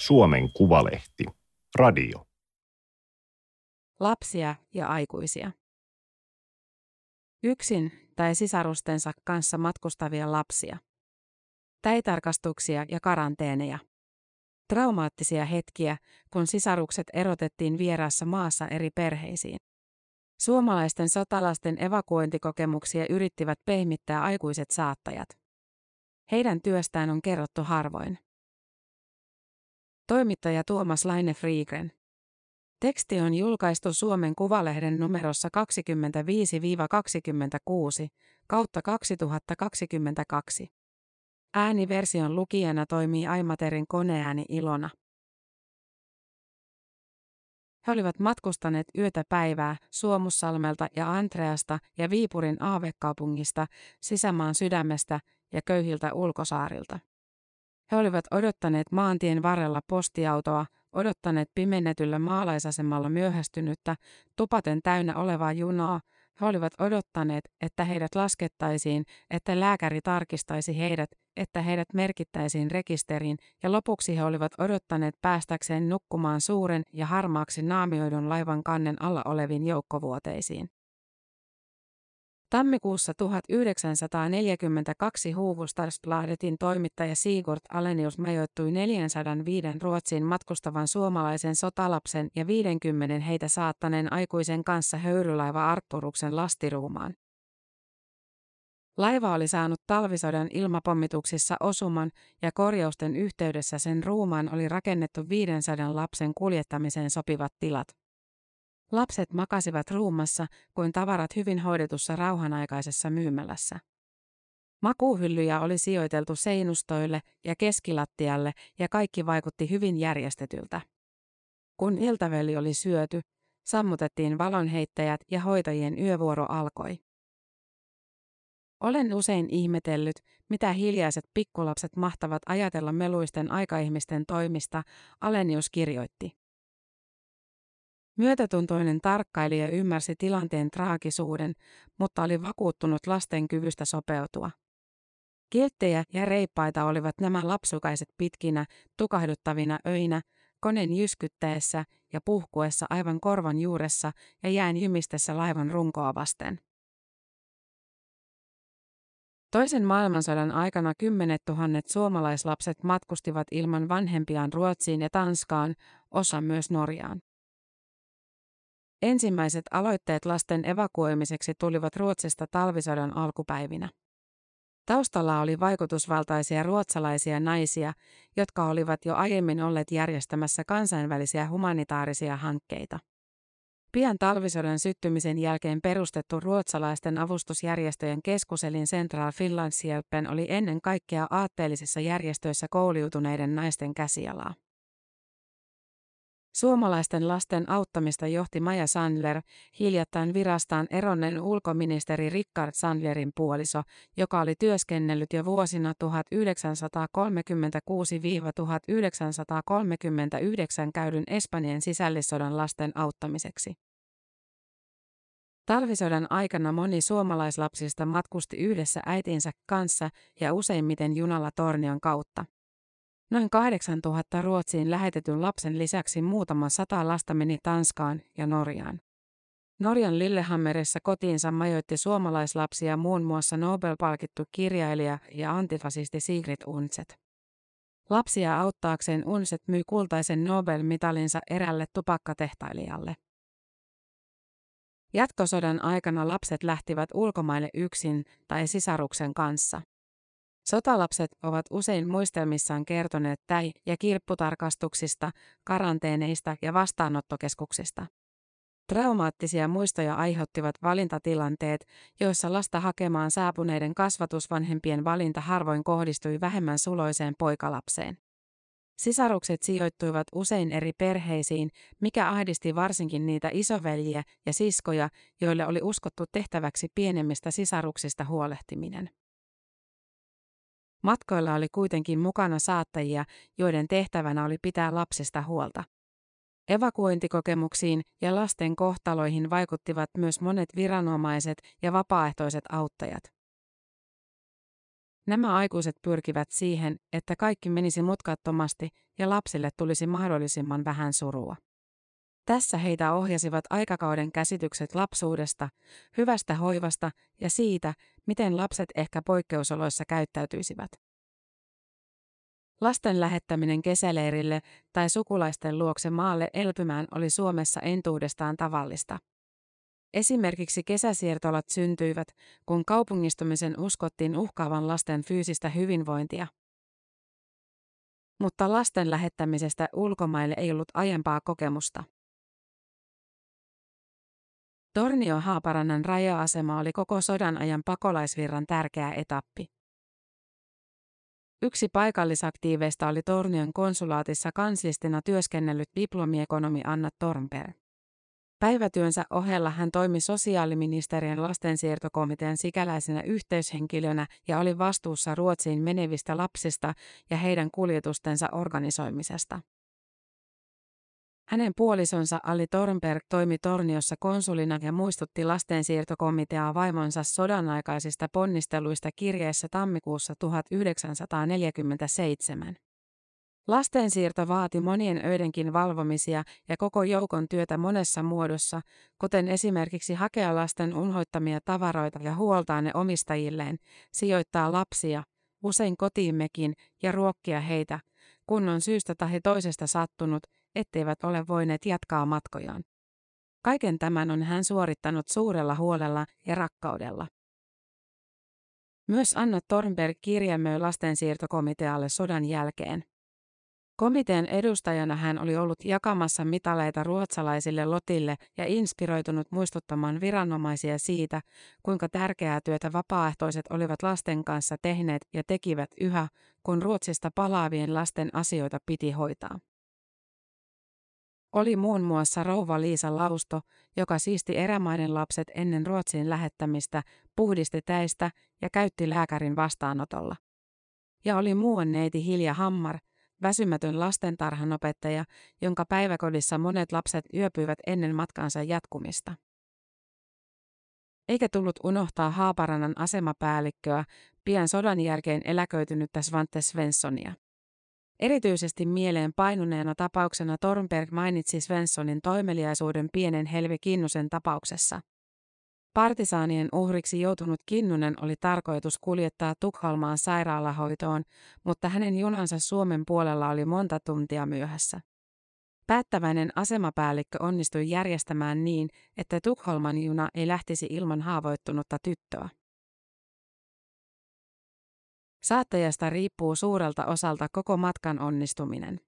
Suomen Kuvalehti. Radio. Lapsia ja aikuisia. Yksin tai sisarustensa kanssa matkustavia lapsia. Täitarkastuksia ja karanteeneja. Traumaattisia hetkiä, kun sisarukset erotettiin vieraassa maassa eri perheisiin. Suomalaisten sotalasten evakuointikokemuksia yrittivät pehmittää aikuiset saattajat. Heidän työstään on kerrottu harvoin. Toimittaja Tuomas Laine-Friegren. Teksti on julkaistu Suomen Kuvalehden numerossa 25-26 kautta 2022. Ääniversion lukijana toimii Aimaterin koneääni Ilona. He olivat matkustaneet yötä päivää Suomussalmelta ja Antreasta ja Viipurin aavekaupungista, sisämaan sydämestä ja köyhiltä ulkosaarilta. He olivat odottaneet maantien varrella postiautoa, odottaneet pimennetyllä maalaisasemalla myöhästynyttä, tupaten täynnä olevaa junaa. He olivat odottaneet, että heidät laskettaisiin, että lääkäri tarkistaisi heidät, että heidät merkittäisiin rekisteriin, ja lopuksi he olivat odottaneet päästäkseen nukkumaan suuren ja harmaaksi naamioidun laivan kannen alla oleviin joukkovuoteisiin. Tammikuussa 1942 Hufvudstadsbladetin toimittaja Sigurd Alenius majoittui 405 Ruotsiin matkustavan suomalaisen sotalapsen ja 50 heitä saattaneen aikuisen kanssa höyrylaiva Arkturuksen lastiruumaan. Laiva oli saanut talvisodan ilmapommituksissa osuman ja korjausten yhteydessä sen ruumaan oli rakennettu 500 lapsen kuljettamiseen sopivat tilat. Lapset makasivat ruumassa kuin tavarat hyvin hoidetussa rauhanaikaisessa myymälässä. Makuuhyllyjä oli sijoiteltu seinustoille ja keskilattialle ja kaikki vaikutti hyvin järjestetyltä. Kun iltaveli oli syöty, sammutettiin valonheittäjät ja hoitajien yövuoro alkoi. Olen usein ihmetellyt, mitä hiljaiset pikkulapset mahtavat ajatella meluisten aikaihmisten toimista, Alenius kirjoitti. Myötätuntoinen tarkkailija ymmärsi tilanteen traagisuuden, mutta oli vakuuttunut lasten kyvystä sopeutua. Kilttejä ja reippaita olivat nämä lapsukaiset pitkinä, tukahduttavina öinä, koneen jyskyttäessä ja puhkuessa aivan korvan juuressa ja jään jymistessä laivan runkoa vasten. Toisen maailmansodan aikana 10 000 suomalaislapset matkustivat ilman vanhempiaan Ruotsiin ja Tanskaan, osa myös Norjaan. Ensimmäiset aloitteet lasten evakuoimiseksi tulivat Ruotsista talvisodan alkupäivinä. Taustalla oli vaikutusvaltaisia ruotsalaisia naisia, jotka olivat jo aiemmin olleet järjestämässä kansainvälisiä humanitaarisia hankkeita. Pian talvisodan syttymisen jälkeen perustettu ruotsalaisten avustusjärjestöjen keskuselin Central Finlandshjälpen oli ennen kaikkea aatteellisissa järjestöissä koulutuneiden naisten käsialaa. Suomalaisten lasten auttamista johti Maja Sandler, hiljattain virastaan eronneen ulkoministeri Rikard Sandlerin puoliso, joka oli työskennellyt jo vuosina 1936–1939 käydyn Espanjan sisällissodan lasten auttamiseksi. Talvisodan aikana moni suomalaislapsista matkusti yhdessä äitinsä kanssa ja useimmiten junalla Tornion kautta. Noin 8000 Ruotsiin lähetetyn lapsen lisäksi muutama 100 lasta meni Tanskaan ja Norjaan. Norjan Lillehammerissa kotiinsa majoitti suomalaislapsia muun muassa Nobel-palkittu kirjailija ja antifasisti Sigrid Undset. Lapsia auttaakseen Undset myi kultaisen Nobel-mitalinsa erälle tupakkatehtailijalle. Jatkosodan aikana lapset lähtivät ulkomaille yksin tai sisaruksen kanssa. Sotalapset ovat usein muistelmissaan kertoneet täi- ja kirpputarkastuksista, karanteeneista ja vastaanottokeskuksista. Traumaattisia muistoja aiheuttivat valintatilanteet, joissa lasta hakemaan saapuneiden kasvatusvanhempien valinta harvoin kohdistui vähemmän suloiseen poikalapseen. Sisarukset sijoittuivat usein eri perheisiin, mikä ahdisti varsinkin niitä isoveljiä ja siskoja, joille oli uskottu tehtäväksi pienemmistä sisaruksista huolehtiminen. Matkoilla oli kuitenkin mukana saattajia, joiden tehtävänä oli pitää lapsista huolta. Evakuointikokemuksiin ja lasten kohtaloihin vaikuttivat myös monet viranomaiset ja vapaaehtoiset auttajat. Nämä aikuiset pyrkivät siihen, että kaikki menisi mutkattomasti ja lapsille tulisi mahdollisimman vähän surua. Tässä heitä ohjasivat aikakauden käsitykset lapsuudesta, hyvästä hoivasta ja siitä, miten lapset ehkä poikkeusoloissa käyttäytyisivät. Lasten lähettäminen kesäleirille tai sukulaisten luokse maalle elpymään oli Suomessa entuudestaan tavallista. Esimerkiksi kesäsiirtolat syntyivät, kun kaupungistumisen uskottiin uhkaavan lasten fyysistä hyvinvointia. Mutta lasten lähettämisestä ulkomaille ei ollut aiempaa kokemusta. Tornio-Haaparannan raja-asema oli koko sodan ajan pakolaisvirran tärkeä etappi. Yksi paikallisaktiiveista oli Tornion konsulaatissa kanslistina työskennellyt diplomiekonomi Anna Tornberg. Päivätyönsä ohella hän toimi sosiaaliministeriön lastensiirtokomitean sikäläisenä yhteyshenkilönä ja oli vastuussa Ruotsiin menevistä lapsista ja heidän kuljetustensa organisoimisesta. Hänen puolisonsa Ali Tornberg toimi Torniossa konsulina ja muistutti lastensiirtokomiteaa vaimonsa sodanaikaisista ponnisteluista kirjeessä tammikuussa 1947. Lastensiirto vaati monien öidenkin valvomisia ja koko joukon työtä monessa muodossa, kuten esimerkiksi hakea lasten unhoittamia tavaroita ja huoltaa ne omistajilleen, sijoittaa lapsia, usein kotiimmekin, ja ruokkia heitä, kun on syystä tai toisesta sattunut, etteivät ole voineet jatkaa matkojaan. Kaiken tämän on hän suorittanut suurella huolella ja rakkaudella. Myös Anna Tornberg kirjelmöi lastensiirtokomitealle sodan jälkeen. Komitean edustajana hän oli ollut jakamassa mitaleita ruotsalaisille lotille ja inspiroitunut muistuttamaan viranomaisia siitä, kuinka tärkeää työtä vapaaehtoiset olivat lasten kanssa tehneet ja tekivät yhä, kun Ruotsista palaavien lasten asioita piti hoitaa. Oli muun muassa rouva Liisa Lausto, joka siisti erämaiden lapset ennen Ruotsiin lähettämistä, puhdisti täistä ja käytti lääkärin vastaanotolla. Ja oli muuan neiti Hilja Hammar, väsymätön lastentarhanopettaja, jonka päiväkodissa monet lapset yöpyivät ennen matkansa jatkumista. Eikä tullut unohtaa Haaparannan asemapäällikköä, pian sodan jälkeen eläköitynyttä Svante Svenssonia. Erityisesti mieleen painuneena tapauksena Tornberg mainitsi Svenssonin toimeliaisuuden pienen Helvi Kinnusen tapauksessa. Partisaanien uhriksi joutunut Kinnunen oli tarkoitus kuljettaa Tukholmaan sairaalahoitoon, mutta hänen junansa Suomen puolella oli monta tuntia myöhässä. Päättäväinen asemapäällikkö onnistui järjestämään niin, että Tukholman juna ei lähtisi ilman haavoittunutta tyttöä. Saattajasta riippuu suurelta osalta koko matkan onnistuminen.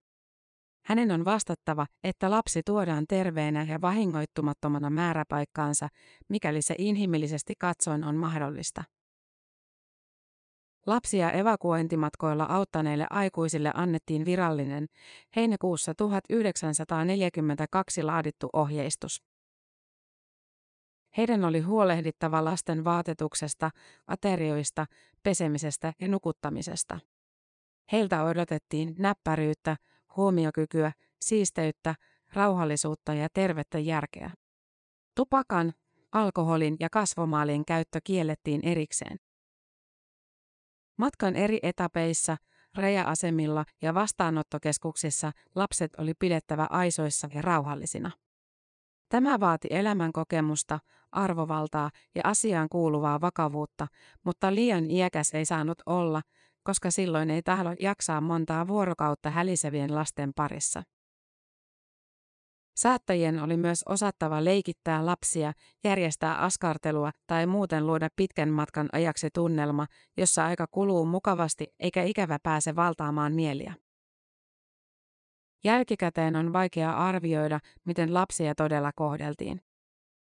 Hänen on vastattava, että lapsi tuodaan terveenä ja vahingoittumattomana määräpaikkaansa, mikäli se inhimillisesti katsoen on mahdollista. Lapsia evakuointimatkoilla auttaneille aikuisille annettiin virallinen, heinäkuussa 1942 laadittu ohjeistus. Heidän oli huolehdittava lasten vaatetuksesta, aterioista, pesemisestä ja nukuttamisesta. Heiltä odotettiin näppäryyttä, huomiokykyä, siisteyttä, rauhallisuutta ja tervettä järkeä. Tupakan, alkoholin ja kasvomaalin käyttö kiellettiin erikseen. Matkan eri etapeissa, raja-asemilla ja vastaanottokeskuksissa lapset oli pidettävä aisoissa ja rauhallisina. Tämä vaati elämänkokemusta, arvovaltaa ja asiaan kuuluvaa vakavuutta, mutta liian iäkäs ei saanut olla, koska silloin ei tahdo jaksaa montaa vuorokautta hälisevien lasten parissa. Saattajien oli myös osattava leikittää lapsia, järjestää askartelua tai muuten luoda pitkän matkan ajaksi tunnelma, jossa aika kuluu mukavasti eikä ikävä pääse valtaamaan mieliä. Jälkikäteen on vaikea arvioida, miten lapsia todella kohdeltiin.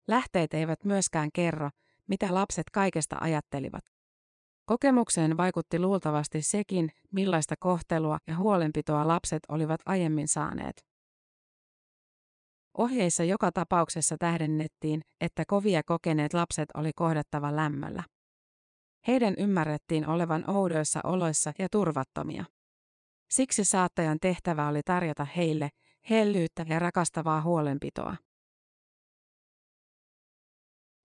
Lähteet eivät myöskään kerro, mitä lapset kaikesta ajattelivat. Kokemukseen vaikutti luultavasti sekin, millaista kohtelua ja huolenpitoa lapset olivat aiemmin saaneet. Ohjeissa joka tapauksessa tähdennettiin, että kovia kokeneet lapset oli kohdattava lämmöllä. Heidän ymmärrettiin olevan oudoissa oloissa ja turvattomia. Siksi saattajan tehtävä oli tarjota heille hellyyttä ja rakastavaa huolenpitoa.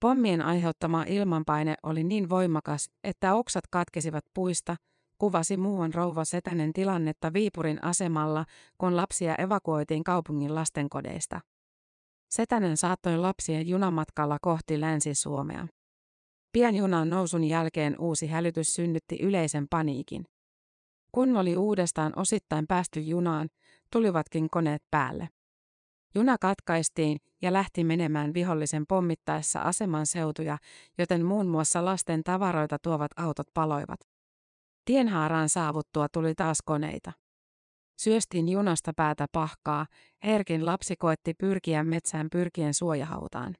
Pommien aiheuttama ilmanpaine oli niin voimakas, että oksat katkesivat puista, kuvasi muuan rouva Setänen tilannetta Viipurin asemalla, kun lapsia evakuoitiin kaupungin lastenkodeista. Setänen saattoi lapsia junamatkalla kohti Länsi-Suomea. Pian junan nousun jälkeen uusi hälytys synnytti yleisen paniikin. Kun oli uudestaan osittain päästy junaan, tulivatkin koneet päälle. Juna katkaistiin ja lähti menemään vihollisen pommittaessa aseman seutuja, joten muun muassa lasten tavaroita tuovat autot paloivat. Tienhaaraan saavuttua tuli taas koneita. Syöstiin junasta päätä pahkaa, herkin lapsi koetti pyrkiä metsään pyrkien suojahautaan.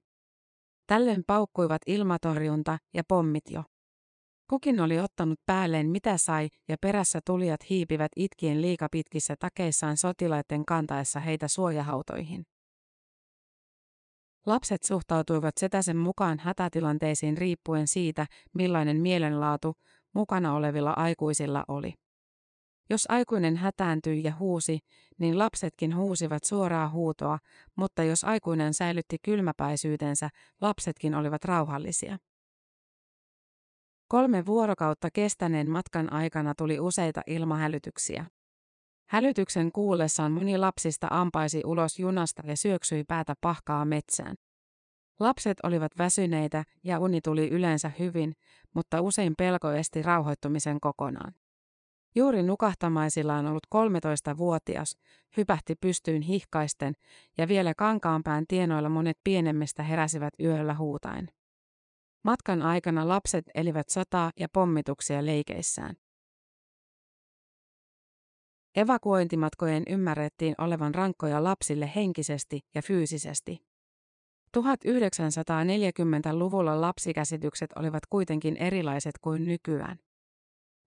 Tällöin paukkuivat ilmatorjunta ja pommit jo. Kukin oli ottanut päälleen mitä sai ja perässä tulijat hiipivät itkien liikapitkissä takeissaan sotilaiden kantaessa heitä suojahautoihin. Lapset suhtautuivat Setäsen mukaan hätätilanteisiin riippuen siitä, millainen mielenlaatu mukana olevilla aikuisilla oli. Jos aikuinen hätääntyi ja huusi, niin lapsetkin huusivat suoraa huutoa, mutta jos aikuinen säilytti kylmäpäisyytensä, lapsetkin olivat rauhallisia. 3 vuorokautta kestäneen matkan aikana tuli useita ilmahälytyksiä. Hälytyksen kuullessaan moni lapsista ampaisi ulos junasta ja syöksyi päätä pahkaa metsään. Lapset olivat väsyneitä ja uni tuli yleensä hyvin, mutta usein pelko esti rauhoittumisen kokonaan. Juuri nukahtamaisillaan ollut 13-vuotias hypähti pystyyn hihkaisten ja vielä Kankaanpään tienoilla monet pienemmistä heräsivät yöllä huutaen. Matkan aikana lapset elivät sotaa ja pommituksia leikeissään. Evakuointimatkojen ymmärrettiin olevan rankkoja lapsille henkisesti ja fyysisesti. 1940-luvulla lapsikäsitykset olivat kuitenkin erilaiset kuin nykyään.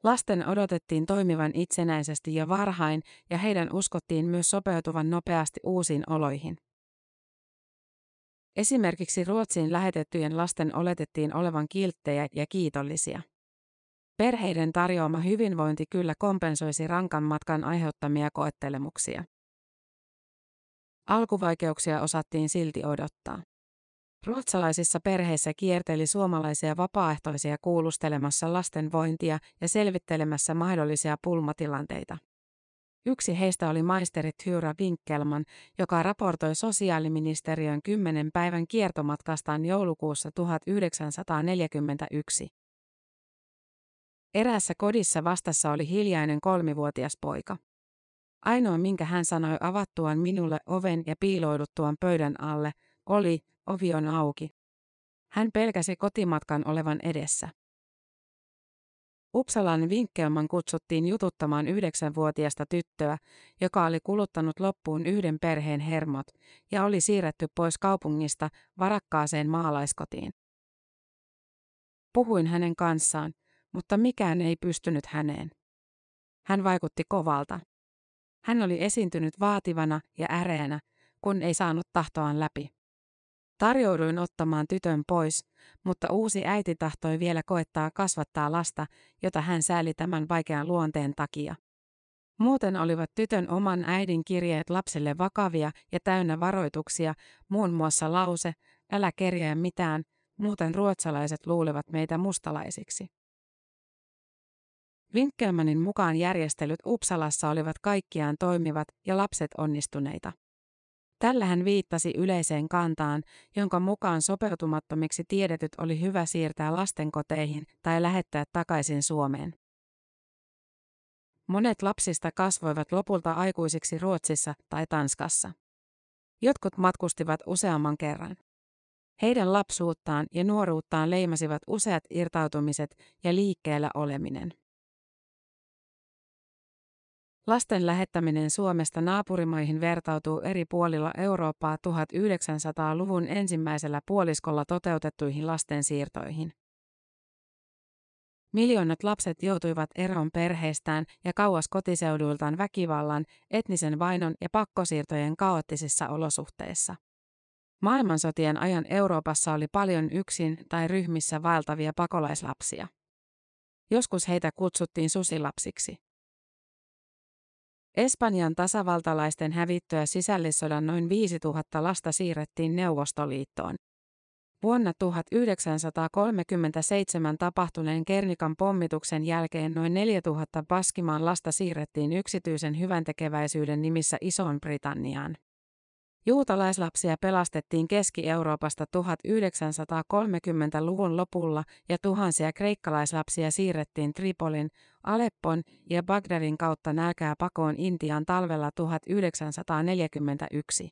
Lasten odotettiin toimivan itsenäisesti ja varhain, ja heidän uskottiin myös sopeutuvan nopeasti uusiin oloihin. Esimerkiksi Ruotsiin lähetettyjen lasten oletettiin olevan kilttejä ja kiitollisia. Perheiden tarjoama hyvinvointi kyllä kompensoisi rankan matkan aiheuttamia koettelemuksia. Alkuvaikeuksia osattiin silti odottaa. Ruotsalaisissa perheissä kierteli suomalaisia vapaaehtoisia kuulustelemassa lasten vointia ja selvittelemässä mahdollisia pulmatilanteita. Yksi heistä oli maisteri Thyra Winckelmann, joka raportoi sosiaaliministeriön 10 päivän kiertomatkastaan joulukuussa 1941. Eräässä kodissa vastassa oli hiljainen 3-vuotias poika. Ainoa minkä hän sanoi avattuaan minulle oven ja piilouduttuaan pöydän alle, oli, ovi on auki. Hän pelkäsi kotimatkan olevan edessä. Uppsalan Winckelmann kutsuttiin jututtamaan 9-vuotiaista tyttöä, joka oli kuluttanut loppuun yhden perheen hermot ja oli siirretty pois kaupungista varakkaaseen maalaiskotiin. Puhuin hänen kanssaan, mutta mikään ei pystynyt häneen. Hän vaikutti kovalta. Hän oli esiintynyt vaativana ja äreänä, kun ei saanut tahtoaan läpi. Tarjouduin ottamaan tytön pois, mutta uusi äiti tahtoi vielä koettaa kasvattaa lasta, jota hän sääli tämän vaikean luonteen takia. Muuten olivat tytön oman äidin kirjeet lapselle vakavia ja täynnä varoituksia, muun muassa lause, älä kerjää mitään, muuten ruotsalaiset luulevat meitä mustalaisiksi. Winckelmannin mukaan järjestelyt Uppsalassa olivat kaikkiaan toimivat ja lapset onnistuneita. Tällä hän viittasi yleiseen kantaan, jonka mukaan sopeutumattomiksi tiedetyt oli hyvä siirtää lastenkoteihin tai lähettää takaisin Suomeen. Monet lapsista kasvoivat lopulta aikuisiksi Ruotsissa tai Tanskassa. Jotkut matkustivat useamman kerran. Heidän lapsuuttaan ja nuoruuttaan leimasivat useat irtautumiset ja liikkeellä oleminen. Lasten lähettäminen Suomesta naapurimaihin vertautuu eri puolilla Eurooppaa 1900-luvun ensimmäisellä puoliskolla toteutettuihin lastensiirtoihin. Miljoonat lapset joutuivat eroon perheistään ja kauas kotiseuduiltaan väkivallan, etnisen vainon ja pakkosiirtojen kaoottisissa olosuhteissa. Maailmansotien ajan Euroopassa oli paljon yksin tai ryhmissä vaeltavia pakolaislapsia. Joskus heitä kutsuttiin susilapsiksi. Espanjan tasavaltalaisten hävittyä sisällissodan noin 5 000 lasta siirrettiin Neuvostoliittoon. Vuonna 1937 tapahtuneen Kernikan pommituksen jälkeen noin 4000 Baskimaan lasta siirrettiin yksityisen hyväntekeväisyyden nimissä Isoon-Britanniaan. Juutalaislapsia pelastettiin Keski-Euroopasta 1930-luvun lopulla ja tuhansia kreikkalaislapsia siirrettiin Tripolin, Aleppon ja Bagdadin kautta nälkää pakoon Intiaan talvella 1941.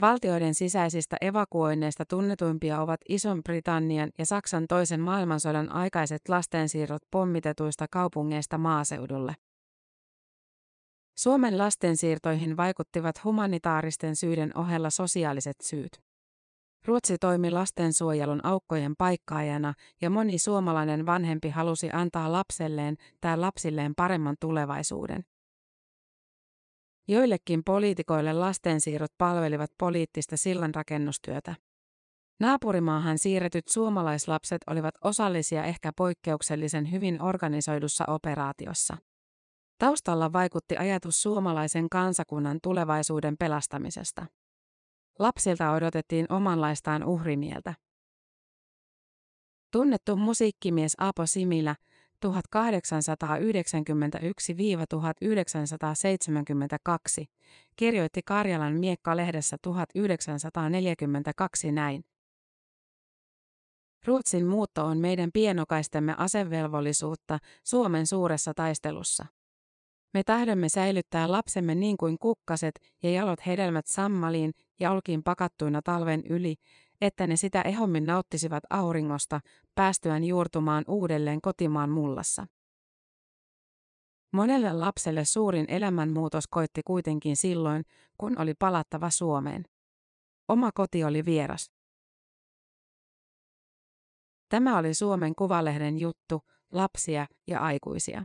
Valtioiden sisäisistä evakuoinneista tunnetuimpia ovat Ison-Britannian ja Saksan toisen maailmansodan aikaiset lastensiirrot pommitetuista kaupungeista maaseudulle. Suomen lastensiirtoihin vaikuttivat humanitaaristen syiden ohella sosiaaliset syyt. Ruotsi toimi lastensuojelun aukkojen paikkaajana ja moni suomalainen vanhempi halusi antaa lapselleen tai lapsilleen paremman tulevaisuuden. Joillekin poliitikoille lastensiirrot palvelivat poliittista sillanrakennustyötä. Naapurimaahan siirretyt suomalaislapset olivat osallisia ehkä poikkeuksellisen hyvin organisoidussa operaatiossa. Taustalla vaikutti ajatus suomalaisen kansakunnan tulevaisuuden pelastamisesta. Lapsilta odotettiin omanlaistaan uhrimieltä. Tunnettu musiikkimies Apo Similä 1891–1972 kirjoitti Karjalan Miekka-lehdessä 1942 näin. Ruotsin muutto on meidän pienokaistemme asevelvollisuutta Suomen suuressa taistelussa. Me tahdomme säilyttää lapsemme niin kuin kukkaset ja jalot hedelmät sammaliin ja olkiin pakattuina talven yli, että ne sitä ehommin nauttisivat auringosta päästyään juurtumaan uudelleen kotimaan mullassa. Monelle lapselle suurin elämänmuutos koitti kuitenkin silloin, kun oli palattava Suomeen. Oma koti oli vieras. Tämä oli Suomen Kuvalehden juttu, lapsia ja aikuisia.